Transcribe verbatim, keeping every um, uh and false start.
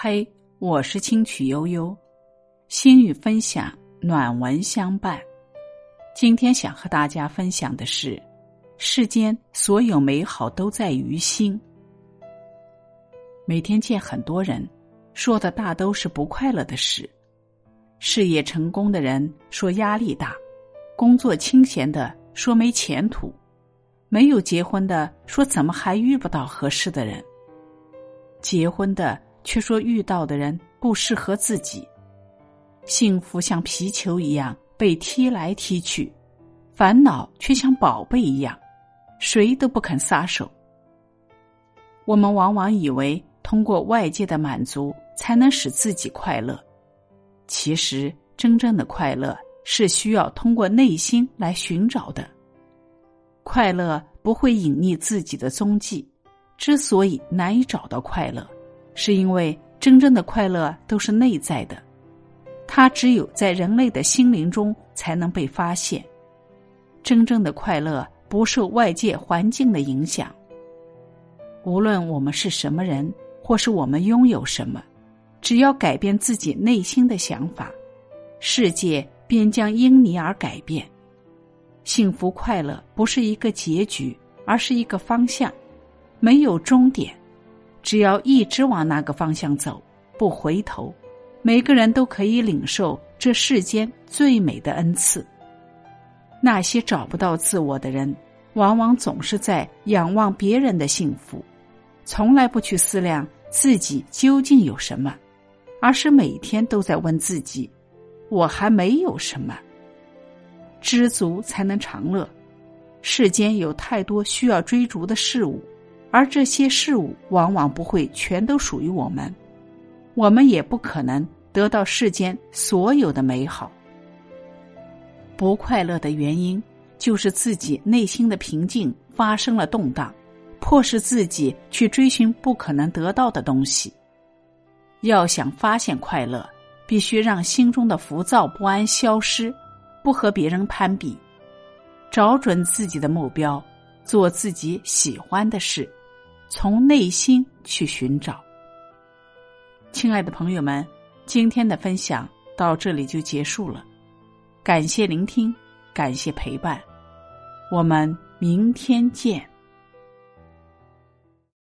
嘿，我是清曲悠悠，心语分享，暖文相伴。今天想和大家分享的是，世间所有美好都在于心。每天见很多人说的大都是不快乐的事，事业成功的人说压力大，工作清闲的说没前途，没有结婚的说怎么还遇不到合适的人，结婚的却说遇到的人不适合自己。幸福像皮球一样被踢来踢去，烦恼却像宝贝一样，谁都不肯撒手。我们往往以为通过外界的满足才能使自己快乐，其实真正的快乐是需要通过内心来寻找的。快乐不会隐匿自己的踪迹，之所以难以找到快乐，是因为真正的快乐都是内在的，它只有在人类的心灵中才能被发现。真正的快乐不受外界环境的影响。无论我们是什么人，或是我们拥有什么，只要改变自己内心的想法，世界便将因你而改变。幸福快乐不是一个结局，而是一个方向，没有终点，只要一直往那个方向走，不回头，每个人都可以领受这世间最美的恩赐。那些找不到自我的人，往往总是在仰望别人的幸福，从来不去思量自己究竟有什么，而是每天都在问自己，我还没有什么。知足才能常乐，世间有太多需要追逐的事物，而这些事物往往不会全都属于我们，我们也不可能得到世间所有的美好。不快乐的原因就是自己内心的平静发生了动荡，迫使自己去追寻不可能得到的东西。要想发现快乐，必须让心中的浮躁不安消失，不和别人攀比，找准自己的目标，做自己喜欢的事，从内心去寻找。亲爱的朋友们，今天的分享到这里就结束了，感谢聆听，感谢陪伴，我们明天见。